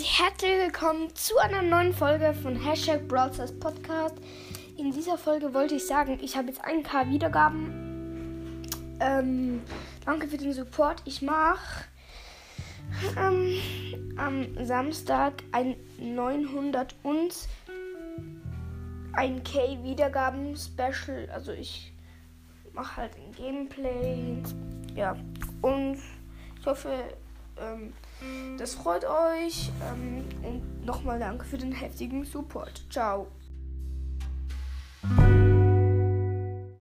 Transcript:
und herzlich willkommen zu einer neuen Folge von #BrowsersPodcast. In dieser Folge wollte ich sagen, ich habe jetzt 1.000 Wiedergaben. Danke für den Support. Ich mache am Samstag ein 900 und 1.000 Wiedergaben Special. Also ich mache halt ein Gameplay. Ja, und ich hoffe, das freut euch, und nochmal danke für den heftigen Support. Ciao.